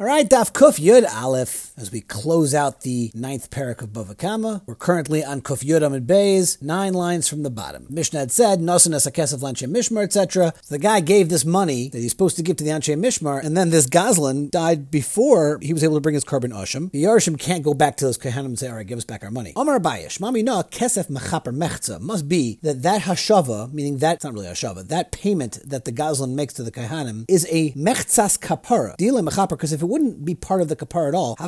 All right, Daf Kuf Yud Aleph, as we close out the ninth parak of Bovekama. We're currently on Kuf Yud Amid Beis, 9 lines from the bottom. Mishnah had said, Nosen es hakesef l'anshei Mishmar, etc. So the guy gave this money that he's supposed to give to the Anshei Mishmar, and then this Gazlan died before he was able to bring his Karban Oshim. The Yarshim can't go back to those Kohanim and say, all right, give us back our money. Omar Abayish, Mami no, kesef mechaper mechza, must be that hashava, meaning that, it's not really hashava, that payment that the Gazlan makes to the Kohanim is a mechzas kapara. Dealing mechaper, because if it wouldn't be part of the kapar at all, I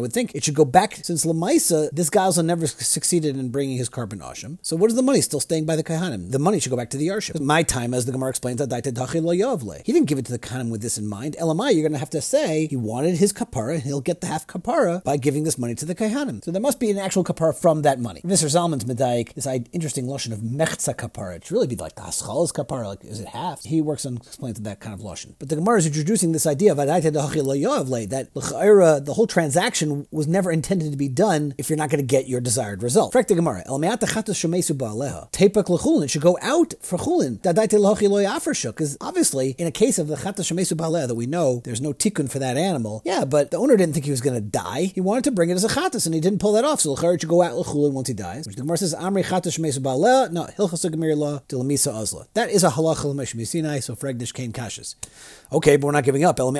would think it should go back, since Lamaisa, this Gazlan never succeeded in bringing his Karban Oshim. So what is the money still staying by the Kohanim? The money should go back to the Yarshim. My time, as the Gemara explains, he didn't give it to the Kohanim with this in mind. Elamai, you're going to have to say he wanted his kapara, and he'll get the half kapara by giving this money to the Kohanim. So there must be an actual kapara from that money. Mr. Zalman's Medaik, this interesting lotion of mechza kapara, it should really be like the haschal's kapara, like is it half? He works on explaining that kind of lotion. But the Gemara is introducing this idea of that the whole transaction was never intended to be done if you're not going to get your desired result. Correct the Gemara. It should go out for chulin. Because obviously, in a case of the chatas shemesu ba'aleha that we know, there's no tikkun for that animal. Yeah, but the owner didn't think he was going to die. He wanted to bring it as a chatas, and he didn't pull that off. So it should go out l'chulin once he dies. Which the Gemara says, Amri chatas shemesu ba'aleha, no, hilchasa gemir la, dilamisa azla. That is a halacha l'meshem yisinai, so fregdish came kashas. Okay, but we're not giving up. Again,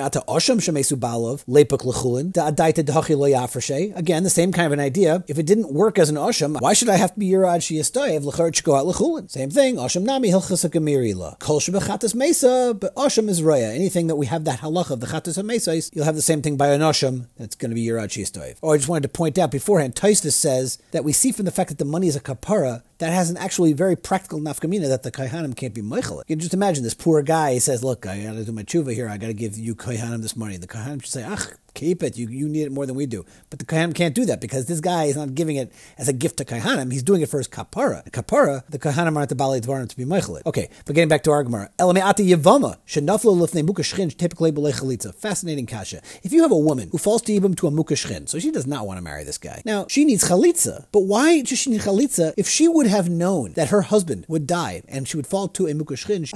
the same kind of an idea. If it didn't work as an Osham, why should I have to be Yirad Shiyastayev L'char Shkoat L'chulin? Same thing. Osham Nami Hilchasa Gamirila. Kol Shebechatas Mesa, but Osham is Raya. Anything that we have that halach of the Chatas Mesais, you'll have the same thing by an Osham. That's going to be Yirad Shiyastayev. Oh, I just wanted to point out beforehand, Taistus says that we see from the fact that the money is a kapara, that has an actually very practical nafkamina that the Kohanim can't be meichel. You can just imagine this poor guy, he says, look, I gotta do my tshuva here, I gotta give you Kohanim this money. The Kohanim should say, keep it, you need it more than we do. But the Kohanim can't do that because this guy is not giving it as a gift to Kohanim, he's doing it for his kapara. The kapara, the Kohanim aren't the Bali Dvarim to be meichel. Okay, but getting back to our Gemara. Elameati Yavama, Shenaflo Lifnei Mukashchin, typically Belei Chalitza. Fascinating kasha. If you have a woman who falls to Yibam to a Mukashchin, so she does not want to marry this guy. Now, she needs Chalitza, but why does she need Chalitza if she would have known that her husband would die and she would fall to a mukashchin?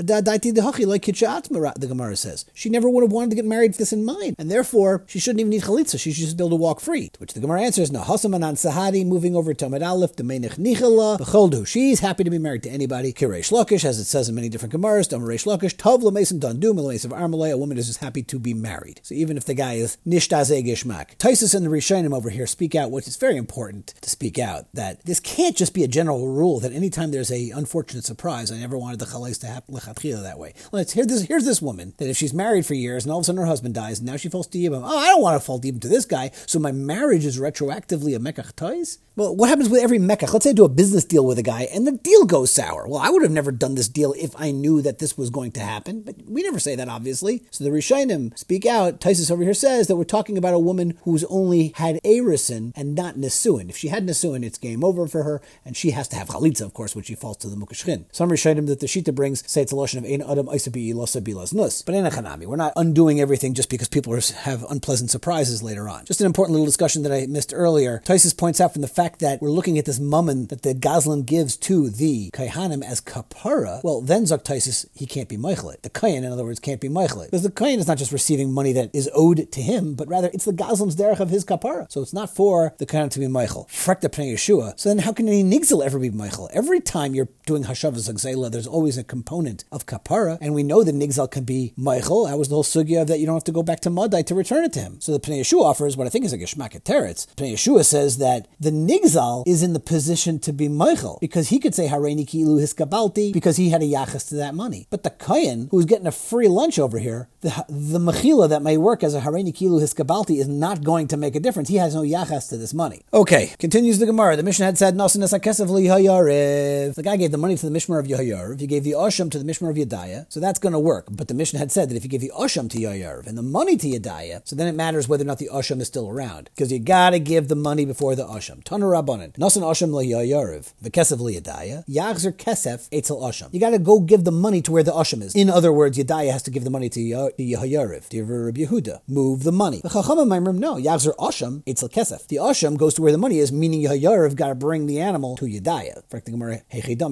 The Gemara says she never would have wanted to get married with this in mind, and therefore she shouldn't even need chalitza. She should just be able to walk free. To which the Gemara answers, "No hasamanan sahadi." Moving over to Amid Aleph, the meinich nichala b'choldu. She's happy to be married to anybody. Kireish Lakish, as it says in many different Gemaras, Dom Reish Lakish Tov Lemason Dandu Melays of Armalei. A woman is just happy to be married. So even if the guy is nishtazei gishmak, Taisus and the Rishonim over here speak out, which is very important to speak out. That this can't just be a general rule that anytime there's a unfortunate surprise, I never wanted the chalais to happen lechatchila that way. Let's hear this. Here's this woman that if she's married for years and all of a sudden her husband dies and now she falls to Yibam. Oh, I don't want to fall to Yibam to this guy, so my marriage is retroactively a mekach tois. Well, what happens with every mekach? Let's say I do a business deal with a guy and the deal goes sour. Well, I would have never done this deal if I knew that this was going to happen, but we never say that obviously. So the Rishonim speak out. Taisus over here says that we're talking about a woman who's only had erison and not nesuin. If she had nesuin, it's game over for her, and she has to have chalitza, of course, when she falls to the mukashchin. Some Rishonim that the Shita brings say it's a lotion of ein adam isabi ilosa bilas nus. But enachanami, we're not undoing everything just because people have unpleasant surprises later on. Just an important little discussion that I missed earlier. Taisus points out from the fact that we're looking at this mammon that the Gazlan gives to the Kohanim as kapara. Well, then Zok Taisus, he can't be meichelet. The Kohen, in other words, can't be meichelet. Because the Kohen is not just receiving money that is owed to him, but rather it's the Gazlan's derech of his kapara. So it's not for the Kohen to be meichel. Frek the Pnei Yeshua. So then how can any nigzel ever be meichel? Every time you're doing hashavas agzela, there's always a component of kapara, and we know that nigzel can be meichel. That was the whole sugya of that you don't have to go back to Madai to return it to him. So the Pnei Yeshua offers what I think is like a geshmak at teretz. Pnei Yeshua says that the nigzel is in the position to be meichel because he could say hareini ki ilu hiskabalti because he had a yachas to that money. But the kohen who's getting a free lunch over here, the mechila that may work as a hareini ki ilu hiskabalti is not going to make a difference. He has no yachas to this money. Okay, continues the Gemara. The Mishnah had said nosen es hakesef lihayarev. The guy gave the money to the mishmar of Yahayarev. He gave the osham to the mishmar of Yedaya, so that's going to work. But the Mishnah had said that if you give the osham to Yahayarev and the money to Yedaya, so then it matters matters whether or not the Asham is still around, because you gotta give the money before the Asham. Tana Rabbanan. Nasan Asham la Yayarev. V'kesef liyadaya. Yachzer kesef etzel Asham. You gotta go give the money to where the Asham is. In other words, Yadaya has to give the money to Yayarev. Divrei Rabbi Yehuda. Move the money. V'chachama Maimrim. No. Yachzer Asham etzel kesef. The Asham goes to where the money is, meaning Yayarev gotta bring the animal to Yadaya.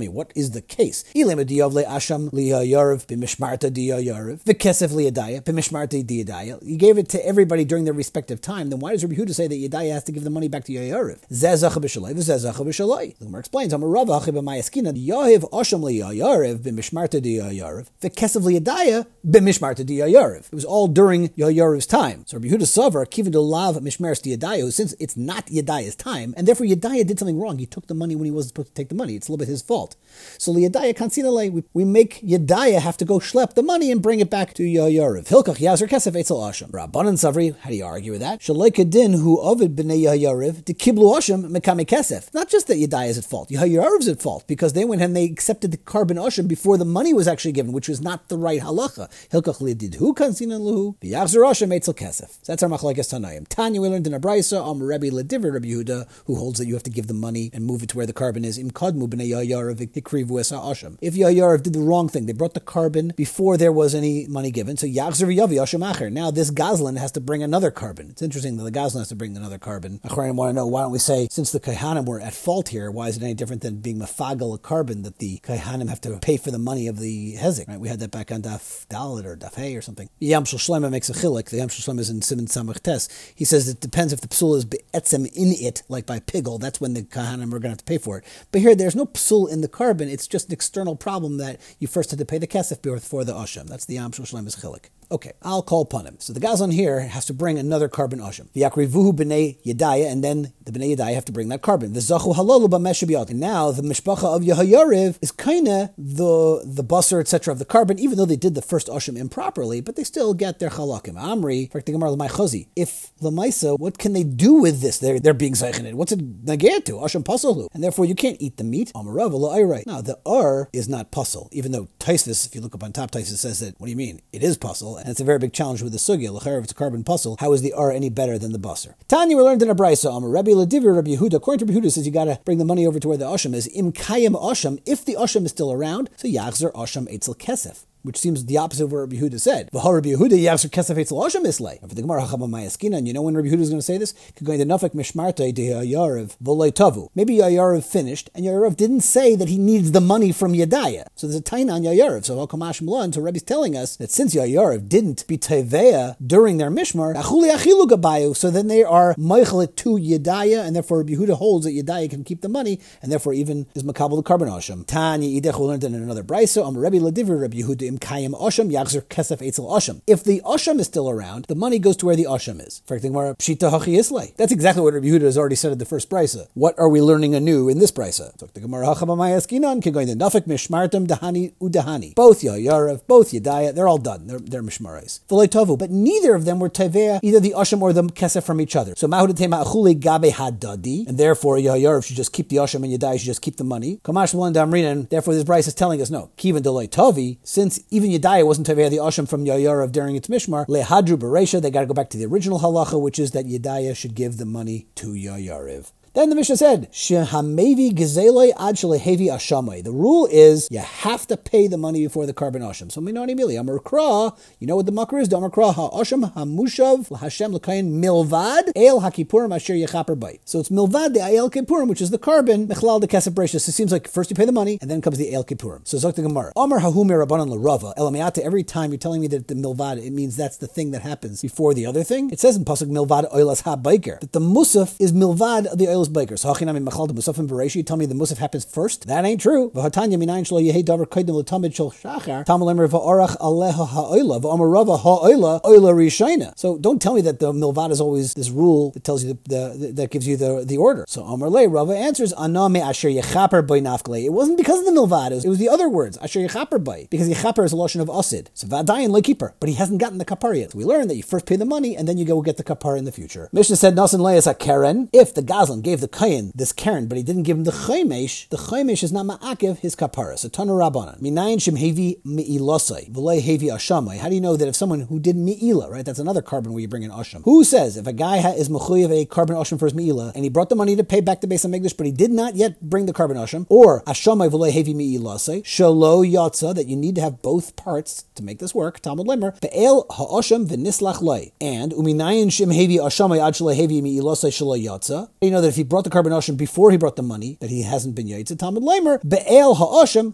What is the case? Ilema diyavle Asham liyayarev b'mishmarta diyayarev. V'kesef liyadaya b'mishmarta diyadaya. You gave it to everybody during their respective time, then why does Rabbi Yehuda say that Yadaya has to give the money back to Yayarev? Zeh zacha b'shaloi, v'zeh zacha b'shaloi. The Gemara explains, Amar Rava achi b'mayaskina, Yahiv Asham liyayarev b'mishmarta diyayarev. V'kesef liyadaya b'mishmarta diyayarev. It was all during Yayarev's time. So Rabbi Yehuda Savar, kivin de lav mishmaris diyadaya, since it's not Yadaya's time, and therefore Yadaya did something wrong. He took the money when he wasn't supposed to take the money. It's a little bit his fault. So liyadaya kansinalei, we make Yadaya have to go schlep the money and bring it back to Yayarev. Hilkach Yazer Kesef Eitzel Asham. Rabbanan Savri, how do you argue with that? Shalei kedin hu ovid b'nei Yayarev de kiblu Asham mekame Kesef. Not just that Yadaya is at fault. Yayarev's at fault because they went and they accepted the carbon Asham before the money was actually given, which was not the right halacha. Hilkach lididhu kansinalhu b'Yazer Asham Eitzel Kesef. That's our machlokes Tanaim. Tanya, we learned in a brayso on Rabbi Lediver Rabbi Yehuda, who holds that you have to give the money and move it to where the carbon is. Im kadmu b'nei Yayarev hikrivu es ha'asham. If Yayarev did the wrong thing, they brought the carbon before there was any money given. So Yachzer Yavi Asham Acher. Now this Gazlan has to bring another carbon. It's interesting that the Gazlan has to bring another carbon. Acharonim want to know, why don't we say, since the Kaihanim were at fault here, why is it any different than being Mafagel a carbon that the Kaihanim have to pay for the money of the Hezek? Right? We had that back on Daf Dalit or Daf Hey or something. Yamshul Shlema makes a chilek. The Yamshul Shlema is in Siman Samach Tes. He says it depends if the psul is be'etzem in it, like by pigel. That's when the Kaihanim are going to have to pay for it. But here, there's no psul in the carbon. It's just an external problem that you first had to pay the kesef before the asham. That's the Yamshul Shlema's chilek. Okay, I'll call upon him. So the Gazlan here has to bring another carbon asham. V'yakrivuhu b'nei Yadaya, and then the b'nei Yadaya have to bring that carbon. V'zachu halalu b'meshubiyot. And now the mishpacha of Yahayarev is kinda the busser, etc. of the carbon, even though they did the first asham improperly, but they still get their halakim. Amri, praktikamar l'may chozi. If l'maisa, what can they do with this? They're being zeichened. What's it nageh to? Asham pasalu. And therefore you can't eat the meat. Amarav l'ayray. Now the ar is not puzzle, even though Taisus, if you look up on top, Taisus says that, what do you mean? It is puzzle. And it's a very big challenge with the sugya. L'charev, it's a carbon puzzle. How is the R any better than the basar? Tanya, we learned in a brayso. Amar Rabbi Lediver, Rabbi Yehuda. According to Rabbi Yehuda, says you got to bring the money over to where the asham is. Im kayim asham, if the asham is still around. So yachzer asham etzel kesef, which seems the opposite of what Rabbi Yehuda said. V'ha Rabbi Yehuda yachzer kesef etzel asham islay. For the Gemara hachama mayaskina, and you know when Rabbi Yehuda is going to say this? K'goyin denafek mishmartei de'yayarev v'lei tavu. Maybe Yayarev finished, and Yayarev didn't say that he needs the money from Yadaya. So there's a taina on Yayarev. So HaKamash Mlan, so Rabbi's telling us that since Yayarev didn't be tevea during their mishmar, achuli achilu gabayu, so then they are meichelet to Yadaya, and therefore Rabbi Yehuda holds that Yadaya can keep the money, and therefore even is makabel the carbon asham. Tanya idech, we learned in another brayso. Am Rabbi Lediver, Rabbi Yehuda. If the asham is still around, the money goes to where the asham is. That's exactly what Rabbi Yehuda has already said in the first brisa. What are we learning anew in this brisa? Both Yayarev, both Yadaya, they're all done. They're mishmarais. But neither of them were tevea, either the asham or the kesef from each other. So and therefore Yayarev should just keep the asham and Yadaya should just keep the money. Therefore this brisa is telling us no. Since even Yadaya wasn't tevea the asham from Yayarev during its mishmar, lehadru bereisha, they got to go back to the original halacha, which is that Yadaya should give the money to Yayarev. Then the Mishnah said, "Shehamevi gezeloi ad shelehevi ashamai." The rule is you have to pay the money before the carbon asham. So minani mili amar kra. You know what the makar is? Amar kra ha'asham hamushav laHashem l'kayin milvad el hakipurim asher yechaper bayit. So it's milvad the el kipurim, which is the carbon mechlal the kesef breishis. So it seems like first you pay the money and then comes the el kipurim. So zok the gemara amar hahumi rabbanan l'rava elamiyata. Every time you're telling me that the milvad, it means that's the thing that happens before the other thing. It says in pasuk milvad oilas habayker that the musaf is milvad the oilas. Bakers. Tell me the musaf happens first. That ain't true. So don't tell me that the milvad is always this rule that tells you that gives you the order. So Amar Le Rava answers, it wasn't because of the milvad, it was the other words, asher yechaper bayit, because yechaper is a lotion of asid. So vadayin le keeper, but he hasn't gotten the kapar yet. So we learn that you first pay the money and then you go get the kapar in the future. Mishnah said, if the Gazlan gave the Kayin this Karen, but he didn't give him the Chaimesh is not Ma'akiv, his Kapara. So Tana Rabbanan. Minayin Shemhevi Mi'ilosai, V'lei Hevi Ashamai. How do you know that if someone who did Mi'ila, right? That's another carbon where you bring in Asham. Who says if a guy is Mechuyev a carbon Asham for his Mi'ila, and he brought the money to pay back the Beis HaMikdash, but he did not yet bring the carbon Asham, or Ashamai V'lei Hevi Mi'ilosai, Shalo Yatza, that you need to have both parts to make this work, Talmud Lemer, Ve'el Ha'asham V'nislach Lei. And Uminayin Shemhevi Ashamai Ad Shalei Hevi Mi'ilosai Shalo Yatza. You know that if he brought the carbon Asham before he brought the money, that he hasn't been Yaitza, Talmud Lemer, Be'el Ha'asham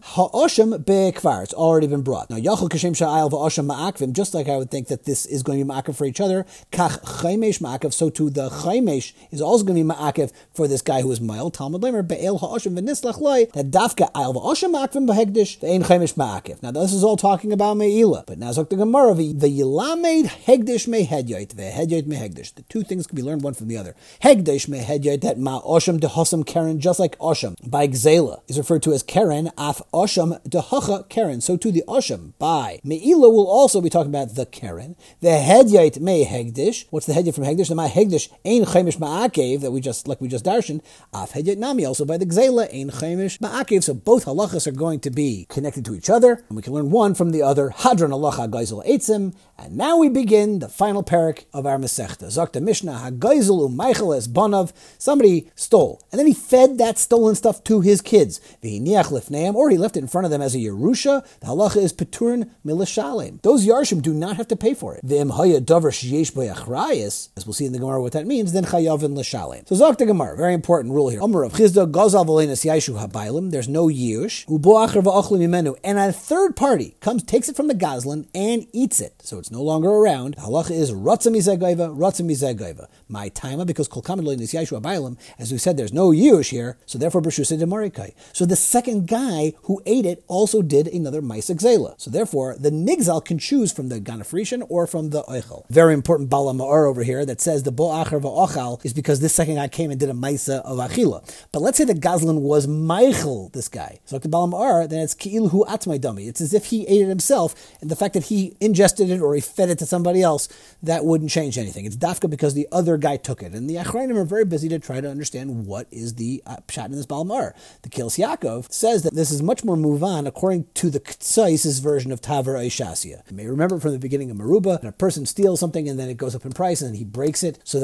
Be'kvar. It's already been brought. Now, Yachol Kashem Sha'al V'asham Ma'akvim, just like I would think that this is going to be Ma'akiv for each other, Kach Chaimesh Ma'akiv, so too the Chaimesh is also going to be Ma'akiv for this guy who is Ma'il, Talmud Lemer, Be'el Ha'asham V'nislach Lei, that Dafka Al V'asham Ma'akvim B'hegdish, Ve'en Chaimesh Ma'akiv. Now, this is all talking about Me'ila, but now Zok the Gemara, V'yilamed Hegdish Me'hedyait, Ve'hedyait Me'hegdish. The two things can be learned one from the other. Hegdish Me'hedyait, that Ma'asham Dehosam Karen, just like Asham, by Gzela, is referred to as Karen, Af Asham Dehacha Karen, so too the Asham, by Me'ila will also be talking about the Karen. The Hedyait May Hegdish. What's the Hedyait from Hegdish? The Ma Hegdish Ein Chaimish Ma'akev that we just darshan. Af Hedyait Nami also by the Gzela Ein Chaimish Ma'akev. So both halachas are going to be connected to each other, and we can learn one from the other. Hadron halacha Hagayzel Eitzim. And now we begin the final parak of our Masechta. Zakta Mishnah Hagayzel Umaychel Es Bonav. Somebody stole, and then he fed that stolen stuff to his kids. V'hiniach lifneim, or he left it in front of them as a yerusha. The halacha is Peturin Milishalim. Those Yarshim do not have to pay for it. V'im haya davar sheyesh b'yachrayis, as we'll see in the Gemara what that means, then chayavin l'shalem. So Zok the Gemara, very important rule here. Amar Rav Chizda, gazal v'leinas yaishu habaylim, there's no yish, u'bo'achar v'achlim imenu, and a third party comes, takes it from the Gazlan, and eats it. So it's no longer around. The halacha is ratzam izagayva, my taima, because kol kamid leinas yaishu habaylim, as we said, there's no yish here, so therefore b'rshusay demarikai. So the second guy who ate it also did another ma'isa gzela. So therefore, the nigzal can choose from the ganafrishan or from the oichel. Very important bala ma'or over here that says the bo'achar va'ochal is because this second guy came and did a maisa of achila. But let's say the Gazlan was maichel, this guy. So like the bala ma'or, then it's ki'ilu hu atmai dami. It's as if he ate it himself, and the fact that he ingested it or he fed it to somebody else, that wouldn't change anything. It's dafka because the other guy took it. And the achrayim are very busy to try to understand what is the pshat in this bala ma'or. The Kils Yaakov says that this is much more muvan according to the Ketzos' version of Tavar Eishasya. You may remember from the beginning of Merubah, that a person steals something and then it goes up in price and then he breaks it so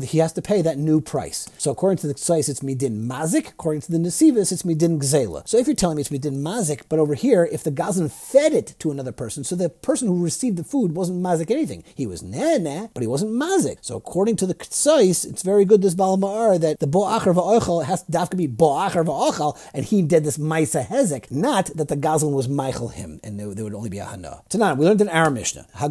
he has to pay that new price. So according to the Ketzos, it's Midin Mazik. According to the Nesivas, it's Midin Gzela. So if you're telling me it's Midin Mazik, but over here, if the Gazlan fed it to another person, so the person who received the food wasn't Mazik anything. He was Nana, but he wasn't Mazik. So according to the Ketzos, it's very good this Baal Ma'ar that the Bo'achar Va'ochal has to be Bo'achar Va'ochal, and he did this Maisa Hezek, not that the Gazlan was Michael him, and there would only be a Hana. Tonight, we learned in our Mishnah, the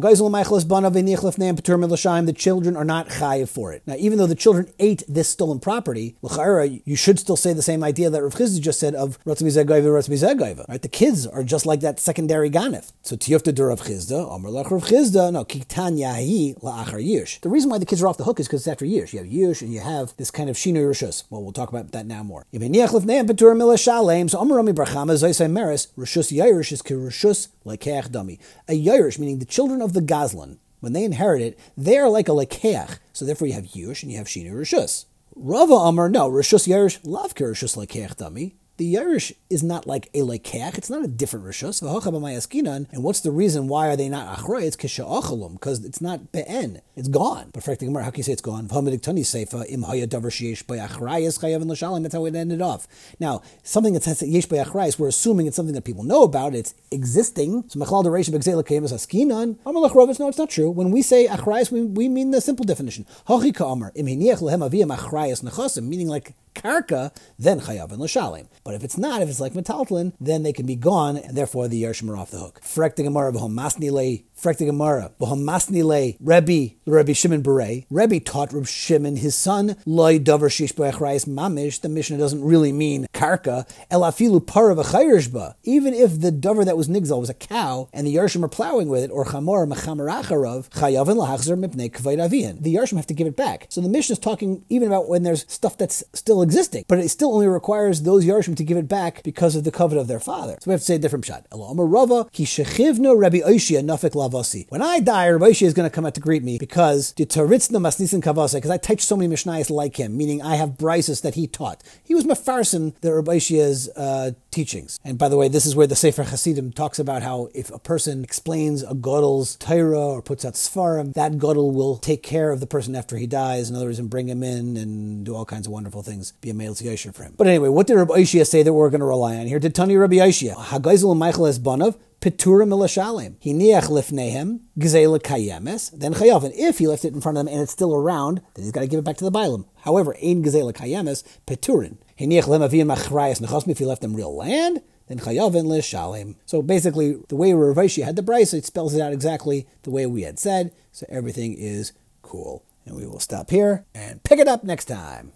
children are not chayiv for it. Now, even though the children ate this stolen property, you should still say the same idea that Rav Chizda just said of Ratzmi Zagayva, right? The kids are just like that secondary ganef. So Tiyofta Dur Rav Chizda, Amar Lach Rav Chizda, no, Kitan Yahi La'achar Yish. The reason why the kids are off the hook is because it's after Yish. You have Yish and you have this kind of Shino Rishus. Well, we'll talk about that now more. So Amar Rami Brachama Zaysai Meris, Rishus Yairish is Ki Rishus Lekeach Dami. A Yairish, meaning the children of the Gazlan, when they inherit it, they are like a lekeach. So therefore you have Yush and you have Shinu Rishus. Rava Amar, no, Rishus Yairish Lav Ki Rishus Lekeach Dami. The Yairish is not like a lekeach, it's not a different rishus. And what's the reason why are they not achroy? It's because it's not be'en, it's gone. But frankly, how can you say it's gone? That's how it ended off. Now, something that says yesh b'achrayis, we're assuming it's something that people know about, it's existing. So mechalal d'reish b'gzela k'yem askinan. Amar l'chrovis, no, it's not true. When we say achrayis, we mean the simple definition. Hachi ka'amar, im hiniach lehem aviyam achrayis nechasim, meaning like karka, then chayav and l'shalim. But if it's not, if it's like metaltlin, then they can be gone, and therefore the Yershim are off the hook. Frekta Gemara, B'homasnile, Rebbe Shimon Berei. Rebbe taught Rebbe Shimon, his son, Loi Dover Shish B'achrayis Mamish. The Mishnah doesn't really mean karka. Elafilu Parav Achayirshba. Even if the Dover that was Nigzal was a cow, and the Yershim are plowing with it, or Chamor Mechamer Acharav, Chayavin Lahachzer Mipnei Kavayt Avian. The Yershim have to give it back. So the Mishnah is talking even about when there's stuff that's still existing, but it still only requires those Yarshim to give it back because of the covet of their father. So we have to say a different shot. Elo Amar Rava, Ki Shechivna Rebbe Oishia Nafik Lav kavasi. When I die, Rabbi Yeshua is going to come out to greet me because the Toritzna Masnisin Kavasa, because I typed so many Mishnayos like him, meaning I have brises that he taught. He was mefarsin the Rabbi Yeshua's teachings. And by the way, this is where the Sefer Hasidim talks about how if a person explains a Godl's Torah or puts out Sfarim, that Godl will take care of the person after he dies, in other words, and bring him in and do all kinds of wonderful things, be a Meilz Yeshua for him. But anyway, what did Rabbi Yeshua say that we're going to rely on here? Did Tani Rabbi Yeshua, Hagaizel Michael es Banav, Peturim Elashalem, Hiniach Lifnehem, Gzeila Kayemes, then Chayav. And if he left it in front of them and it's still around, then he's got to give it back to the Bailam. However, Ein Gzeila Kayemes, Peturin. Hiniach Lemavim Achrayas Nechasmi, if he left them real land, then Chayavin Lishalem. So basically, the way Rav Yeshua had the Brayso, it spells it out exactly the way we had said. So everything is cool. And we will stop here and pick it up next time.